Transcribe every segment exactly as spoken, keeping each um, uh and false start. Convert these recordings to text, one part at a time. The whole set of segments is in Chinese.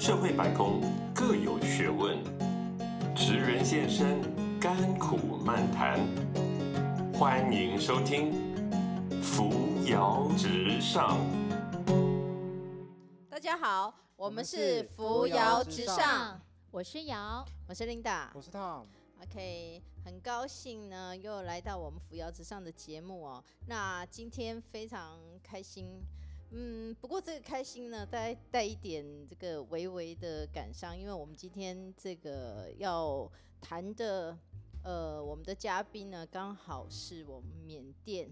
社会百工各有学问，职人现身，甘苦漫谈。欢迎收听扶摇直上。大家好，我们是扶摇直上，我是瑶，我是 Linda， 我是 Tom。OK， 很高兴呢，又来到我们扶摇直上的节目哦。那今天非常开心，嗯，不过这个开心呢，带带一点这个微微的感伤，因为我们今天这个要谈的，呃，我们的嘉宾呢，刚好是我们缅甸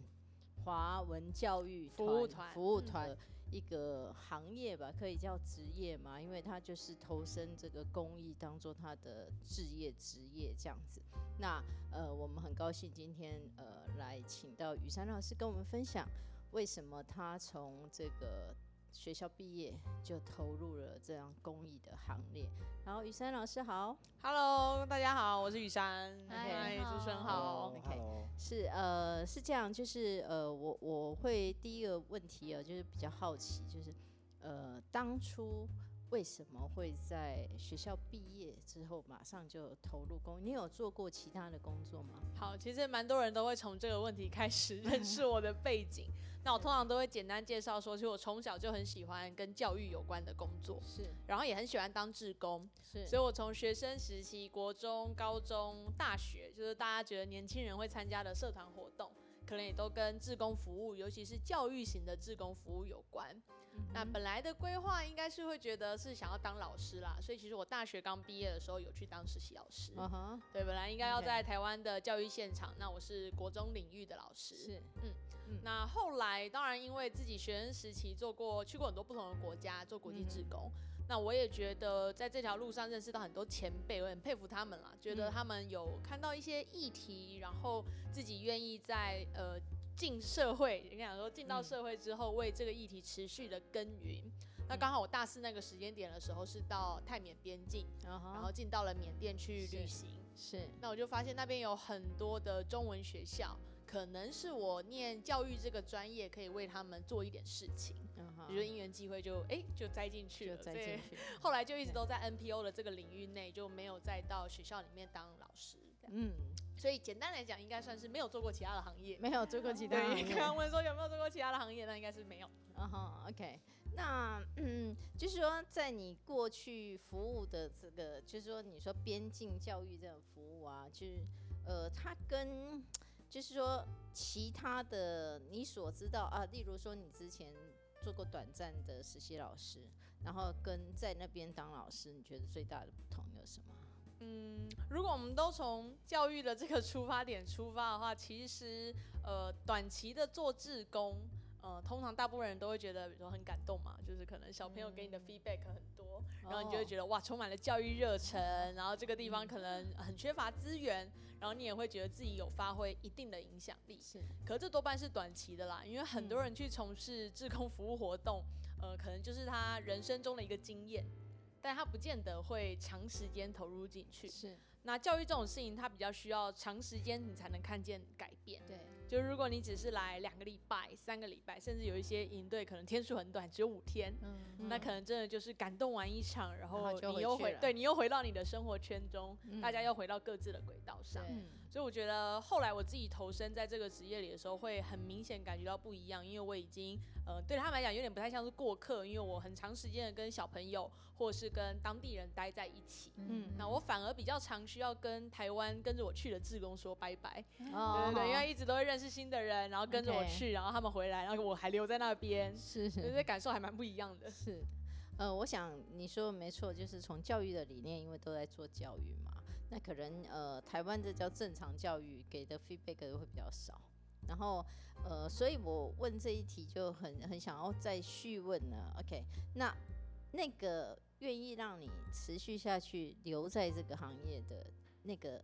华文教育服务团服务团的一个行业吧，可以叫职业嘛，因为他就是投身这个公益当做他的置业职业这样子。那呃，我们很高兴今天呃来请到雨珊老师跟我们分享，为什么他从这个学校毕业就投入了这样公益的行列。然后雨珊老师好 ，Hello， 大家好，我是雨珊，嗨，主持人好 ，OK， 是呃是这样，就是呃我我会第一个问题啊，就是比较好奇，就是呃当初为什么会在学校毕业之后马上就投入公益？你有做过其他的工作吗？好，其实蛮多人都会从这个问题开始认识我的背景。那我通常都会简单介绍说，其实我从小就很喜欢跟教育有关的工作，是，然后也很喜欢当志工，是，所以我从学生时期、国中、高中、大学，就是大家觉得年轻人会参加的社团活动，可能也都跟志工服务，尤其是教育型的志工服务有关。嗯、那本来的规划应该是会觉得是想要当老师啦，所以其实我大学刚毕业的时候有去当实习老师。Uh-huh. 对，本来应该要在台湾的教育现场， okay. 那我是国中领域的老师。是，嗯，嗯那后来当然因为自己学生时期做过，去过很多不同的国家做国际志工。嗯那我也觉得在这条路上认识到很多前辈，我很佩服他们啦，觉得他们有看到一些议题，然后自己愿意在呃进社会，应该讲说进到社会之后为这个议题持续的耕耘。那刚好我大四那个时间点的时候是到泰缅边境， uh-huh. 然后进到了缅甸去旅行，是，是那我就发现那边有很多的中文学校。可能是我念教育这个专业，可以为他们做一点事情，uh-huh. 比如因缘际会就哎、欸、就栽进去了，就栽进去。后来就一直都在 N P O 的这个领域内，就没有再到学校里面当老师。嗯，所以简单来讲，应该算是没有做过其他的行业，没有做过其他的行业。刚刚问说有没有做过其他的行业，那应该是没有。嗯 ，OK。那嗯，就是说，在你过去服务的这个，就是说，你说边境教育这种服务啊，就是呃，它跟就是说，其他的你所知道啊，例如说你之前做过短暂的实习老师，然后跟在那边当老师，你觉得最大的不同有什么？嗯，如果我们都从教育的这个出发点出发的话，其实呃，短期的做志工，呃，通常大部分人都会觉得，比如说很感动嘛，就是可能小朋友给你的 feedback 很多，嗯、然后你就会觉得、哦、哇，充满了教育热忱，然后这个地方可能很缺乏资源。然后你也会觉得自己有发挥一定的影响力，是。可是这多半是短期的啦，因为很多人去从事志工服务活动，呃，可能就是他人生中的一个经验，但他不见得会长时间投入进去。是。那教育这种事情，它比较需要长时间你才能看见改变。对。就如果你只是来两个礼拜、三个礼拜，甚至有一些营队可能天数很短，只有五天，嗯、那可能真的就是感动完一场，然后你又 回, 回对你又回到你的生活圈中，嗯、大家又回到各自的轨道上。所以我觉得后来我自己投身在这个职业里的时候，会很明显感觉到不一样，因为我已经呃对他们来讲有点不太像是过客，因为我很长时间的跟小朋友或是跟当地人待在一起，嗯，那我反而比较常需要跟台湾跟着我去的志工说拜拜，哦、对对对，因为一直都会认识新的人，然后跟着我去，okay. 然后他们回来，然后我还留在那边，是，所以这感受还蛮不一样的。是，呃，我想你说的没错，就是从教育的理念，因为都在做教育嘛。那可能呃，台湾这叫正常教育，给的 feedback 会比较少。然后呃，所以我问这一题就很很想要再续问了。OK， 那那个愿意让你持续下去留在这个行业的那个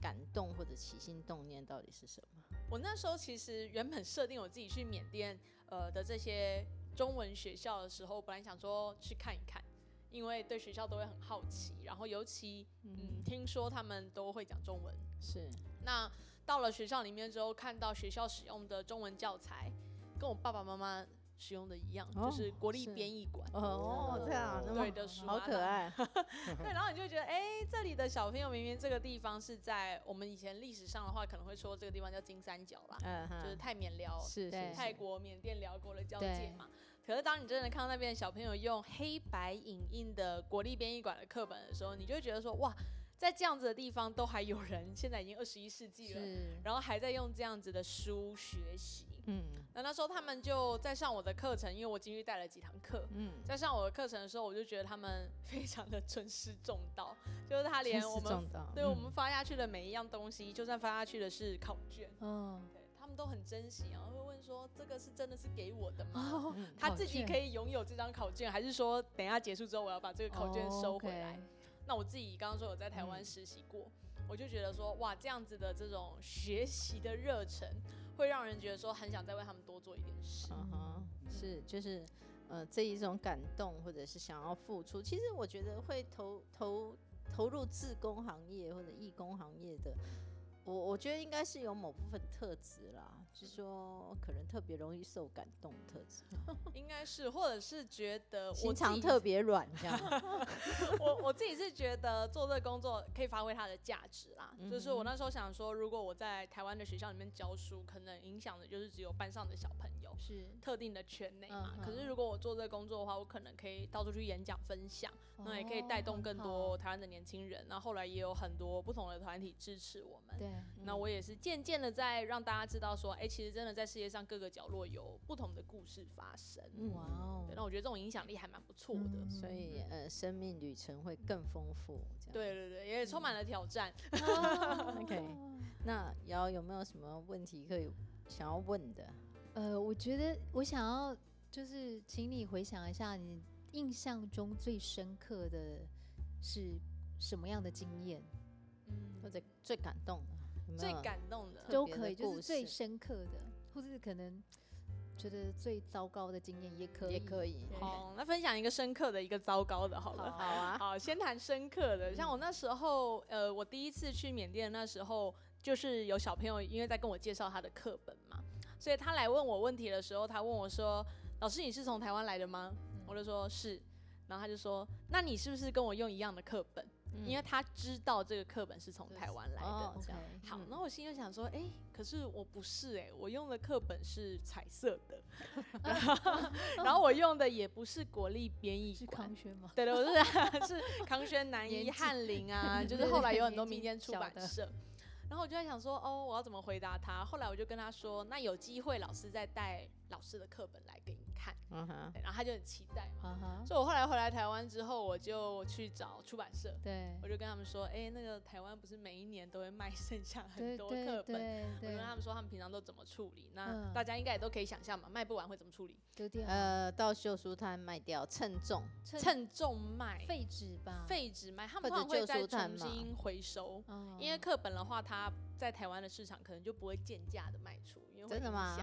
感动或者起心动念到底是什么？我那时候其实原本设定我自己去缅甸呃的这些中文学校的时候，本来想说去看一看。因为对学校都会很好奇，然后尤其嗯，听说他们都会讲中文，是。那到了学校里面之后，看到学校使用的中文教材，跟我爸爸妈妈使用的一样，哦、就是国立编译馆。哦，这样，那么绘的书、啊，好可爱。对，然后你就觉得，哎、欸，这里的小朋友明明这个地方是在我们以前历史上的话，可能会说这个地方叫金三角啦，嗯、就是泰缅寮，是泰国、缅甸、寮国的交界嘛。可是当你真的看到那边的小朋友用黑白影印的国立编译馆的课本的时候，你就会觉得说，哇。在这样子的地方都还有人，现在已经二十一世纪了，然后还在用这样子的书学习。嗯，那那时候他们就在上我的课程，因为我进去带了几堂课。嗯，在上我的课程的时候，我就觉得他们非常的尊师重道，就是他连我们对我们发下去的每一样东西，嗯、就算发下去的是考卷，嗯，对他们都很珍惜，然后会问说这个是真的是给我的吗？哦、他自己可以拥有这张考卷，还是说等一下结束之后我要把这个考卷收回来？哦 okay 那我自己刚刚说有在台湾实习过、嗯，我就觉得说，哇，这样子的这种学习的热忱，会让人觉得说很想再为他们多做一点事。Uh-huh, 是，就是，呃，这一种感动或者是想要付出，其实我觉得会投投投入志工行业或者义工行业的。我, 我觉得应该是有某部分特质啦，就是说可能特别容易受感动的特质，应该是，或者是觉得我心肠特别软这样。我我自己是觉得做这个工作可以发挥它的价值啦、嗯，就是我那时候想说，如果我在台湾的学校里面教书，可能影响的就是只有班上的小朋友，是特定的圈内嘛、嗯。可是如果我做这个工作的话，我可能可以到处去演讲分享，那、哦、也可以带动更多台湾的年轻人。那 後, 后来也有很多不同的团体支持我们。对。那我也是渐渐的在让大家知道说，哎、欸，其实真的在世界上各个角落有不同的故事发生。哇、嗯、哦！那我觉得这种影响力还蛮不错的，嗯、所以呃，生命旅程会更丰富這樣。对对对，也充满了挑战。嗯、OK， 那瑤有没有什么问题可以想要问的？呃，我觉得我想要就是请你回想一下，你印象中最深刻的是什么样的经验，嗯，或者最感动的。最感动的都可以，就是最深刻的，或者是可能觉得最糟糕的经验也可以，也可以。好，那分享一个深刻的，一个糟糕的，好了。好啊。好，先谈深刻的。像我那时候，呃，我第一次去缅甸的那时候，就是有小朋友因为在跟我介绍他的课本嘛，所以他来问我问题的时候，他问我说：“老师，你是从台湾来的吗？”我就说是，然后他就说：“那你是不是跟我用一样的课本？”因为他知道这个课本是从台湾来的，这样、哦 okay, 好。然后我心里就想说，哎、欸，可是我不是哎、欸，我用的课本是彩色的，然后，然后我用的也不是国立编译馆，是康轩吗？对对，我是是康轩、南一、翰林啊，就是后来有很多民间出版社。然后我就在想说，哦，我要怎么回答他？后来我就跟他说，那有机会老师再带老师的课本来给你看， uh-huh. 然后他就很期待嘛。Uh-huh. 所以我后来回来台湾之后，我就去找出版社，对，我就跟他们说，哎，那个台湾不是每一年都会卖剩下很多课本，我就跟他们说他们平常都怎么处理，那大家应该也都可以想象嘛，卖不完会怎么处理？丢掉，呃，到旧书摊卖掉，称重，称重卖，废纸吧，废纸卖，他们通常会再重新回收，因为课本的话，它在台湾的市场可能就不会贱价的卖出，因为真的吗？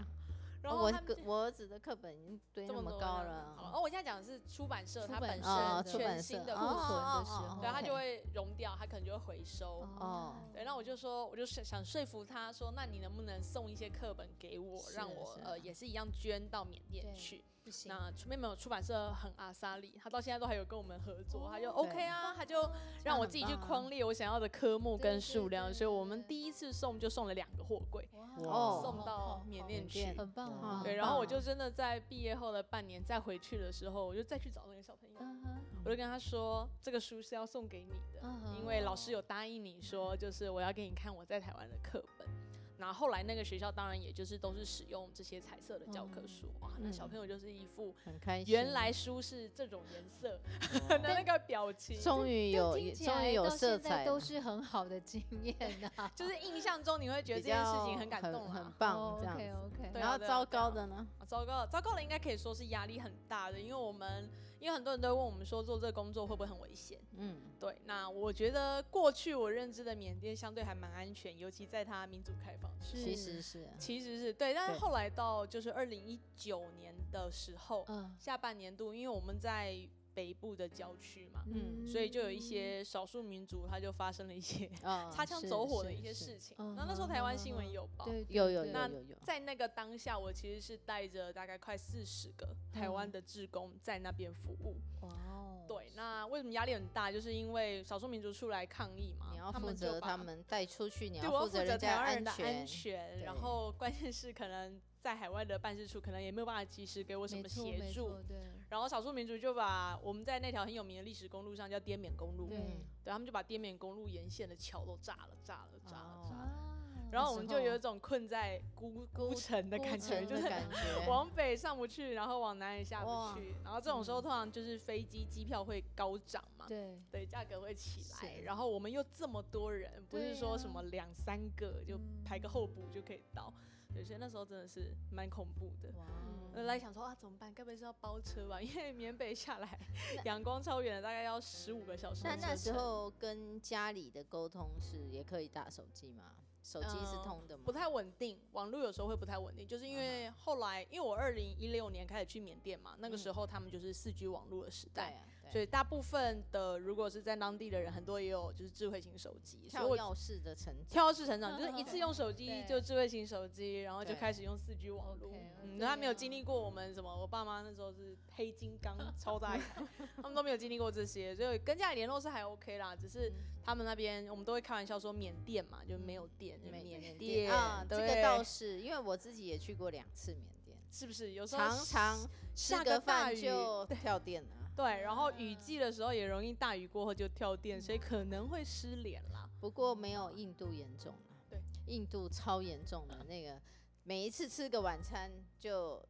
然后我儿子的课本已经堆那么高了。哦，我现在讲的是出版社，它本身全新的库存的时候，对，它就会融掉，它可能就会回收。哦，对，那我就说，我就想说服他说，那你能不能送一些课本给我，让我呃也是一样捐到缅甸去？不行，那没有出版社很阿莎力，他到现在都还有跟我们合作，他就 OK 啊，他就让我自己去框列我想要的科目跟数量，所以我们第一次送就送了两个货柜，送到缅甸去，很棒。嗯、对，然后我就真的在毕业后的半年再回去的时候，我就再去找那个小朋友， uh-huh. 我就跟他说，这个书是要送给你的， uh-huh. 因为老师有答应你说，就是我要给你看我在台湾的课本。然后后来那个学校当然也就是都是使用这些彩色的教科书，嗯、哇，那小朋友就是一副很开心，原来书是这种颜色的那个表情，终于有终于有色彩，都是很好的经验啊，就是印象中你会觉得这件事情很感动啊，很, 很棒、oh, okay, okay. 这样子。然后糟糕的呢？啊、糟糕的，糟糕的应该可以说是压力很大的，因为我们因为很多人都会问我们说做这个工作会不会很危险？嗯，对。那我觉得过去我认知的缅甸相对还蛮安全，尤其在它民主开放。其实是，其实是对，但是后来到就是二零一九年的时候，下半年度，因为我们在北部的郊区嘛，嗯、所以就有一些少数民族，它就发生了一些擦枪走火的一些事情。那、嗯、那时候台湾新闻有报，有有有有有。在那个当下，我其实是带着大概快四十个台湾的志工在那边服务。嗯、哇、哦，对，那为什么压力很大，就是因为少数民族出来抗议嘛，你要负责他们带出去，你要负责人家安全，对，我要负责台湾人的安全，然后关键是可能在海外的办事处可能也没有办法及时给我什么协助，对，然后少数民族就把我们在那条很有名的历史公路上叫滇缅公路， 对， 对，他们就把滇缅公路沿线的桥都炸了炸了炸了、哦、炸了，然后我们就有一种困在孤孤城的感觉，就是往北上不去，然后往南也下不去，然后这种时候通常就是飞机机票会高涨嘛，对对，价格会起来，然后我们又这么多人，不是说什么两三个就排个候补就可以到，所以那时候真的是蛮恐怖的。本来想说啊怎么办，该不会是要包车吧，因为缅北下来阳光超远的，大概要十五个小时的车程。那那时候跟家里的沟通是也可以打手机吗？手机是通的吗？嗯、不太稳定，网络有时候会不太稳定，就是因为后来，因为我二零一六年开始去缅甸嘛，那个时候他们就是四 G 网络的时代、嗯，所以大部分的如果是在当地的人，很多也有就是智慧型手机，跳钥匙的成长，跳钥匙成长就是一次用手机就智慧型手机，然后就开始用四 G 网络，嗯，他没有经历过我们什么，我爸妈那时候是黑金刚超大一台，他们都没有经历过这些，所以跟家里联络是还 OK 啦，只是他们那边我们都会开玩笑说缅甸嘛，就没有电。缅甸啊，这个倒是，因为我自己也去过两次缅甸，是不是？有时候常常吃个饭就跳电了、啊。对，然后雨季的时候也容易大雨过后就跳电，嗯、所以可能会失联啦。不过没有印度严重啦，对，印度超严重的那个，每一次吃个晚餐就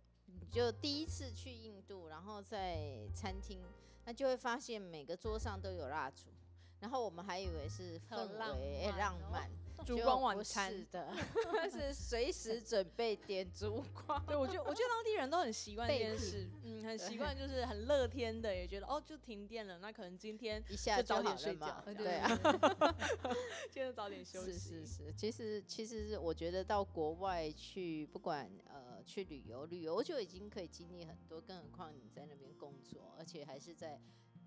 就第一次去印度，然后在餐厅，那就会发现每个桌上都有蜡烛，然后我们还以为是氛围浪漫。烛光晚餐是的，是随时准备点烛光。对，我觉得我觉得当地人都很习惯这件事，嗯，很习惯就是很乐天的，也觉得哦就停电了，那可能今天就早点睡觉，对啊，今天早点休息。是是是，其实其实我觉得到国外去，不管呃去旅游，旅游就已经可以经历很多，更何况你在那边工作，而且还是在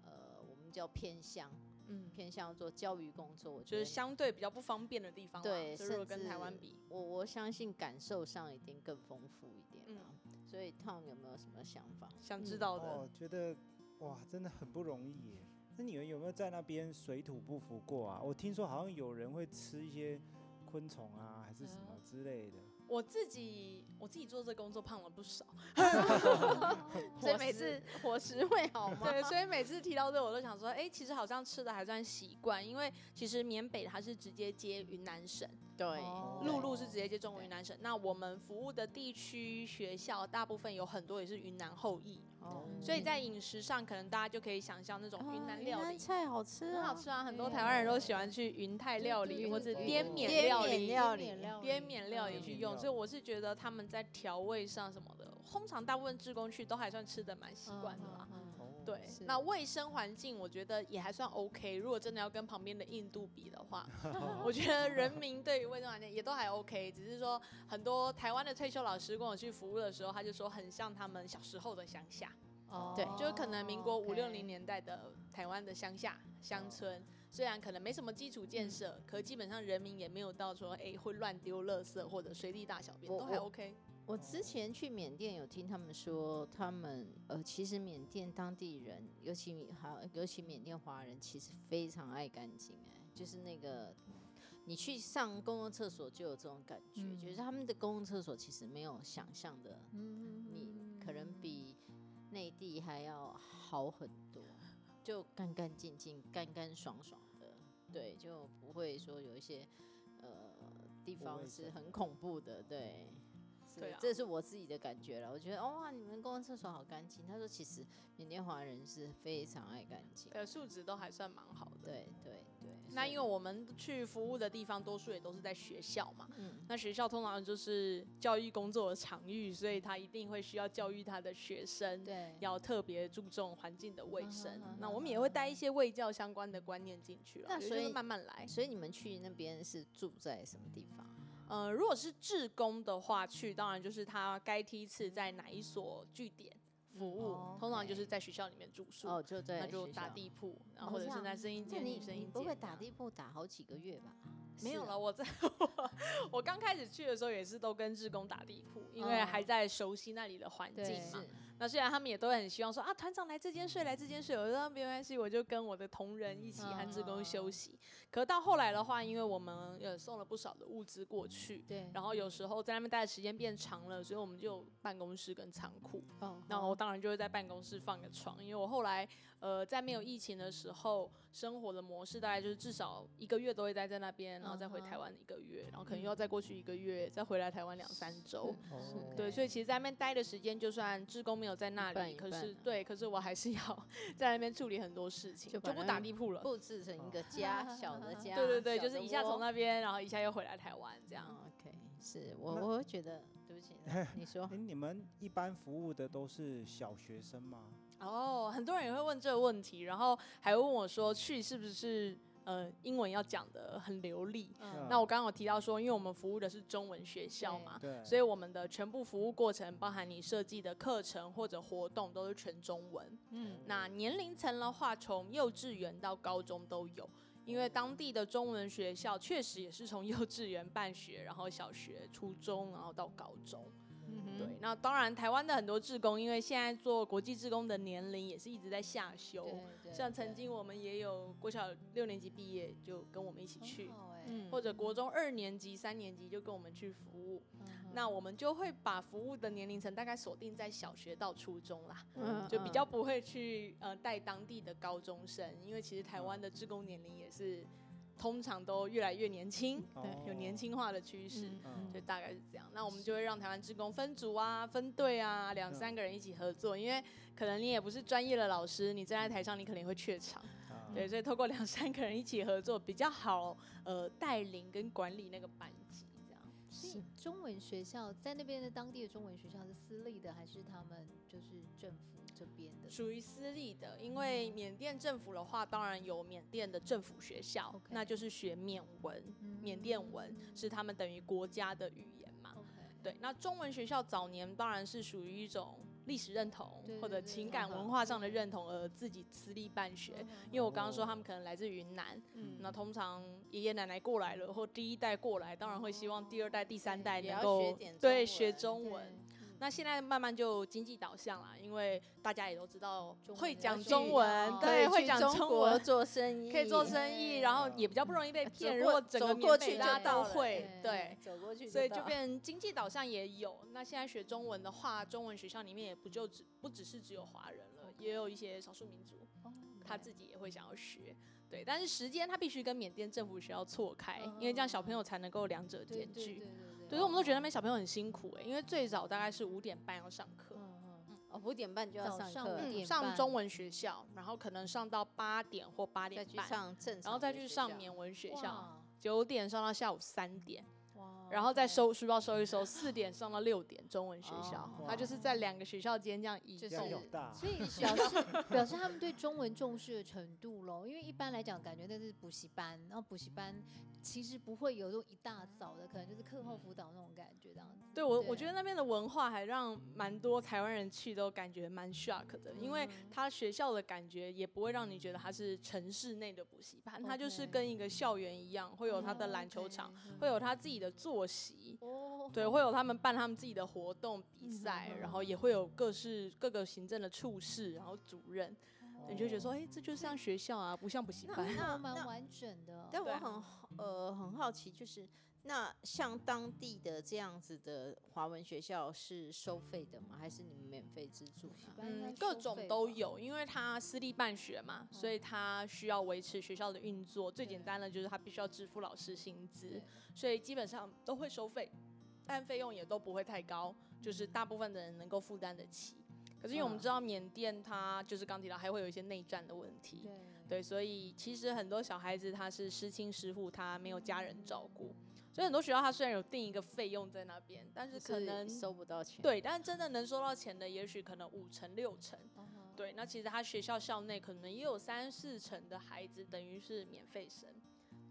呃我们叫偏乡。嗯，偏向做教育工作，我觉得就是相对比较不方便的地方、啊。对，就如果跟台湾比，我我相信感受上一定更丰富一点、啊嗯、所以 Tom 有没有什么想法？想知道的？我、嗯哦、觉得哇，真的很不容易耶。那你们有没有在那边水土不服过啊？我听说好像有人会吃一些昆虫啊，还是什么之类的。我自己我自己做这工作胖了不少，所以每次伙食会好吗？对，所以每次提到这我都想说，哎、欸，其实好像吃的还算习惯，因为其实缅北它是直接接云南省，对，陆路是直接接中国云南省。那我们服务的地区学校大部分有很多也是云南后裔，哦、所以在饮食上可能大家就可以想象那种云南料理，哦、云南菜好吃、啊，很好吃啊！很多台湾人都喜欢去云泰料理，對對對對，或者滇缅料理、滇缅料理去用。所以我是觉得他们在调味上什么的，通常大部分志工去都还算吃的蛮习惯的啦。嗯嗯嗯、对，那卫生环境我觉得也还算 OK。如果真的要跟旁边的印度比的话，我觉得人民对于卫生环境也都还 OK。只是说很多台湾的退休老师跟我去服务的时候，他就说很像他们小时候的乡下。Oh, 对，就是可能民国五六零年代的台湾的乡下乡村， oh. 虽然可能没什么基础建设，嗯、可基本上人民也没有到说哎、欸、会乱丢垃圾或者随地大小便，都还 OK。我之前去缅甸有听他们说，他们呃，其实缅甸当地人，尤其尤其缅甸华人，其实非常爱干净、欸、就是那个你去上公共厕所就有这种感觉，嗯、就是他们的公共厕所其实没有想象的，嗯、你可能比内地还要好很多，就干干净净、干干爽爽的，对，就不会说有一些呃地方是很恐怖的，对，对、啊，这是我自己的感觉了。我觉得哦哇，你们公共厕所好干净。他说，其实缅甸华人是非常爱干净，对，素质都还算蛮好的。对对对。那因为我们去服务的地方，多数也都是在学校嘛，嗯，那学校通常就是教育工作的场域，所以他一定会需要教育他的学生，对，要特别注重环境的卫生。啊啊啊啊那我们也会带一些卫教相关的观念进去啦，那所以慢慢来。所以你们去那边是住在什么地方？呃，如果是志工的话，去当然就是他该梯次在哪一所据点服务，嗯 oh, 通常就是在学校里面住宿，哦，就在那就打地铺，然后或者是在生意间、女生意间。不会打地铺打好几个月吧？没有了，我在我我刚开始去的时候也是都跟志工打地铺，因为还在熟悉那里的环境嘛。那虽然他们也都很希望说啊，团长来这间睡，来这间睡，我说没关系，我就跟我的同仁一起和志工休息。嗯、可到后来的话，因为我们也送了不少的物资过去，对，然后有时候在那边待的时间变长了，所以我们就有办公室跟仓库。哦，那我当然就会在办公室放个床，因为我后来呃在没有疫情的时候，生活的模式大概就是至少一个月都会待在那边，然后再回台湾一个月，然后可能又要再过去一个月，再回来台湾两三周。对，所以其实在那边待的时间，就算志工没有在那里，一半一半啊、可是对，可是我还是要在那边处理很多事情，就不打地铺了，布置成一个家，哦、小的家。对对对，就是一下从那边，然后一下又回来台湾这样。OK， 是我我会觉得，对不起，你说、欸，你们一般服务的都是小学生吗？哦，很多人也会问这个问题，然后还问我说，去是不是？呃，英文要讲的很流利。嗯、那我刚刚有提到说，因为我们服务的是中文学校嘛，所以我们的全部服务过程，包含你设计的课程或者活动，都是全中文。嗯，那年龄层的话，从幼稚园到高中都有。因为当地的中文学校确实也是从幼稚园办学，然后小学、初中，然后到高中。嗯、对，那当然，台湾的很多志工，因为现在做国际志工的年龄也是一直在下修。像曾经我们也有国小六年级毕业就跟我们一起去，欸、或者国中二年级、三年级就跟我们去服务。嗯、那我们就会把服务的年龄层大概锁定在小学到初中啦，嗯、就比较不会去呃带当地的高中生，因为其实台湾的志工年龄也是。通常都越来越年轻，有年轻化的趋势，嗯、就大概是这样。那我们就会让台湾志工分组啊、分队啊，两三个人一起合作，因为可能你也不是专业的老师，你站在台上你可能会怯场，嗯、对，所以透过两三个人一起合作比较好，呃，带领跟管理那个班级这样。所以中文学校在那边的当地的中文学校是私立的，还是他们就是政府？属于私立的，因为缅甸政府的话，当然有缅甸的政府学校， okay. 那就是学缅文，缅甸文是他们等于国家的语言嘛。Okay. 对，那中文学校早年当然是属于一种历史认同或者情感文化上的认同而自己私立办学，因为我刚刚说他们可能来自云南，那通常爷爷奶奶过来了或第一代过来，当然会希望第二代、第三代能够对学中文。那现在慢慢就经济导向啦，因为大家也都知道会讲中文，对，会讲中文，中国做生意可以做生意，然后也比较不容易被骗。如果整个缅北大家都会，对，走过去就到了，对，走过去就到了，所以就变经济导向也有。那现在学中文的话，中文学校里面也不就只不只是只有华人了，也有一些少数民族，他自己也会想要学。对，但是时间他必须跟缅甸政府学校错开，因为这样小朋友才能够两者兼具。对，所以我们都觉得那边小朋友很辛苦，欸、因为最早大概是五点半要上课，嗯嗯哦，五点半就要上课，嗯，上中文学校，然后可能上到八点或八点半，上正常然后再去上缅文学校，九点上到下午三点，然后再收书包收一收，四点上到六点中文学校，他就是在两个学校间这样移动，所以表示表示他们对中文重视的程度喽。因为一般来讲，感觉那是补习班，然后补习班其实不会有那种一大早的，可能就是课后辅导那种感觉这样子。对，我我觉得那边的文化还让蛮多台湾人去都感觉蛮 shock 的，因为他学校的感觉也不会让你觉得他是城市内的补习班，他就是跟一个校园一样，会有他的篮球场，会有他自己的座。Oh. 对，会有他们办他们自己的活动比赛，嗯，然后也会有各式各个行政的处室，然后主任，oh. 你就觉得说，哎，这就像学校啊，不像补习班，那蛮完整的。但我很呃很好奇，就是那像当地的这样子的华文学校是收费的吗？还是你们免费资助呢？嗯，各种都有，因为他私立办学嘛，嗯，所以他需要维持学校的运作。最简单的就是他必须要支付老师薪资，所以基本上都会收费，但费用也都不会太高，就是大部分的人能够负担得起。可是因为我们知道缅甸他就是刚提到还会有一些内战的问题，对，对，所以其实很多小孩子他是失亲失父，他没有家人照顾。所以很多学校它虽然有定一个费用在那边，但是可能收不到钱。对，但是真的能收到钱的，也许可能五成六成。Uh-huh. 对，那其实他学校校内可能也有三四成的孩子，等于是免费生，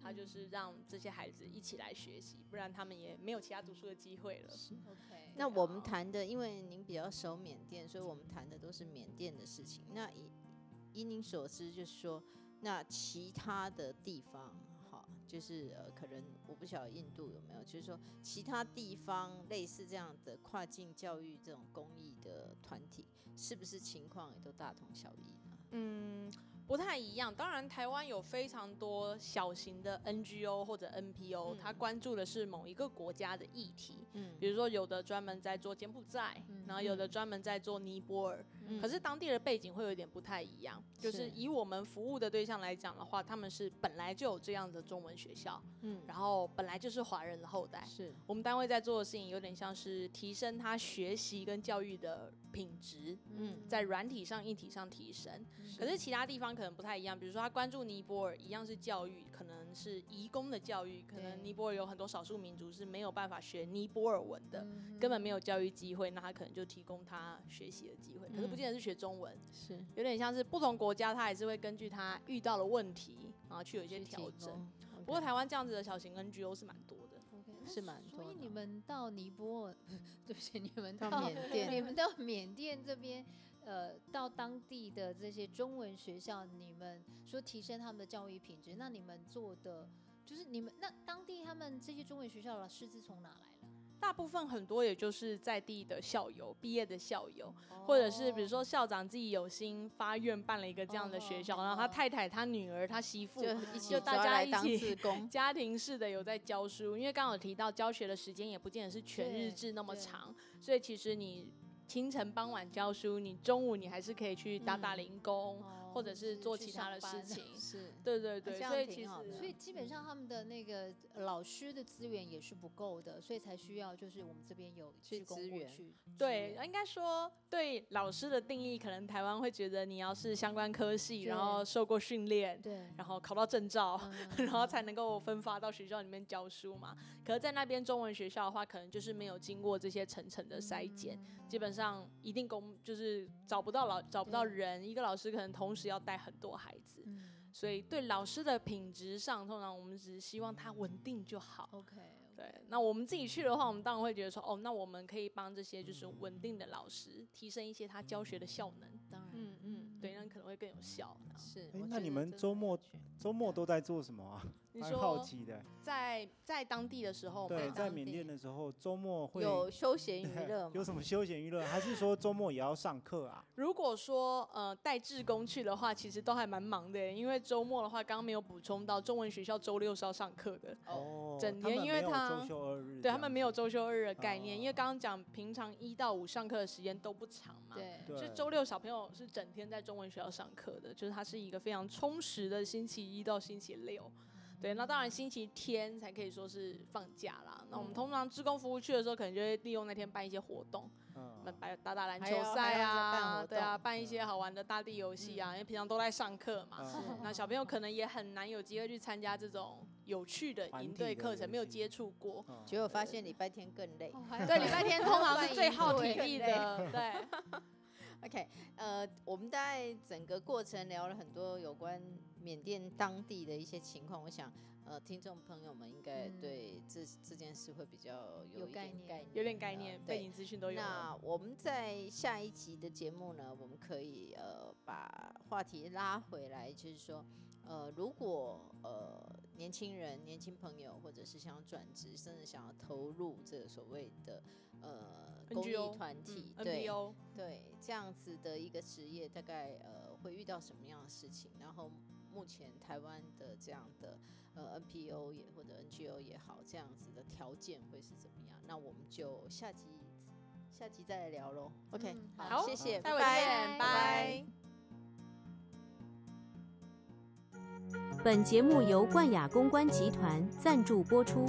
他就是让这些孩子一起来学习，不然他们也没有其他读书的机会了。Okay, 那我们谈的，因为您比较熟缅甸，所以我们谈的都是缅甸的事情。那以以您所知，就是说，那其他的地方。就是呃，可能我不晓得印度有没有，就是说其他地方类似这样的跨境教育这种公益的团体，是不是情况也都大同小异呢？嗯，不太一样。当然，台湾有非常多小型的 N G O 或者 N P O，嗯，它关注的是某一个国家的议题。嗯，比如说有的专门在做柬埔寨，嗯，然后有的专门在做尼泊尔，嗯，可是当地的背景会有点不太一样。就是以我们服务的对象来讲的话，他们是本来就有这样的中文学校，嗯，然后本来就是华人的后代。是我们单位在做的事情，有点像是提升他学习跟教育的品质，嗯，在软体上、硬体上提升。可是其他地方可能不太一样，比如说他关注尼泊尔一样是教育，可能是移工的教育，可能尼泊尔有很多少数民族是没有办法学尼泊尔文的，嗯，根本没有教育机会，那他可能就提供他学习的机会，可是不见得是学中文，是，嗯，有点像是不同国家他还是会根据他遇到的问题，然后去有一些调整。Okay. 不过台湾这样子的小型 N G O 是蛮多的。是蛮多的，所以你们到尼泊尔，对不起，你们到缅甸，你们到缅甸这边，呃，到当地的这些中文学校，你们说提升他们的教育品质，那你们做的就是你们那当地他们这些中文学校的师资从哪来了？大部分很多也就是在地的校友，毕业的校友，哦，或者是比如说校长自己有心发愿办了一个这样的学校，哦，然后他太太、他女儿、他媳妇 就, 一起就大家一起家庭式的有在教书，因为刚刚有提到教学的时间也不见得是全日制那么长，所以其实你清晨傍晚教书，你中午你还是可以去打打零工，嗯，或者是做其他的事情，是，对对对，所以其实所以基本上他们的那个老师的资源也是不够的，所以才需要就是我们这边有志工过去。对，应该说对老师的定义，可能台湾会觉得你要是相关科系，然后受过训练，对，然后考到证照，嗯，然后才能够分发到学校里面教书嘛。可是在那边中文学校的话，可能就是没有经过这些层层的筛检，嗯，基本上。上一定公就是找不到老找不到人，一个老师可能同时要带很多孩子，嗯，所以对老师的品质上，通常我们只是希望他稳定就好。Okay, okay. 对，那我们自己去的话，我们当然会觉得说，哦，那我们可以帮这些就是稳定的老师提升一些他教学的效能。当然，嗯嗯，对，那可能会更有效。是，欸，那你们周末周末都在做什么啊？蛮好奇的，在在当地的时候，对，在缅甸的时候，周末会有休闲娱乐吗？有什么休闲娱乐？还是说周末也要上课啊？如果说呃带志工去的话，其实都还蛮忙的，因为周末的话，刚刚没有补充到，中文学校周六是要上课的哦，整天，因为他们没有周休二日，对他们没有周休二日的概念，哦，因为刚刚讲平常一到五上课的时间都不长嘛，对，就周六小朋友是整天在中文学校上课的，就是它是一个非常充实的星期一到星期六。对，那当然星期天才可以说是放假啦。那我们通常志工服务去的时候，可能就会利用那天办一些活动，嗯，打打篮球赛啊，对啊，办一些好玩的大地游戏啊，嗯，因为平常都在上课嘛，嗯，那小朋友可能也很难有机会去参加这种有趣的营队课程，没有接触过，嗯，结果发现礼拜天更累。对，礼拜天通常是最耗体力的，对。OK， 呃，我们大概整个过程聊了很多有关缅甸当地的一些情况，我想，呃，听众朋友们应该对 这,、嗯、这件事会比较有一点概 念, 概念有点概念，背景资讯都有了。那我们在下一集的节目呢，我们可以呃把话题拉回来，就是说，呃，如果呃年轻人、年轻朋友，或者是想要转职，甚至想要投入这所谓的呃公益团体，嗯，对 N P O 对这样子的一个职业，大概呃会遇到什么样的事情，然后。目前台湾的这样的呃 N P O 也或者 N G O 也好，这样子的条件会是怎么样？那我们就下集下集再来聊咯。OK，嗯，好，谢谢，拜拜，拜。本节目由冠亚公关集团赞助播出。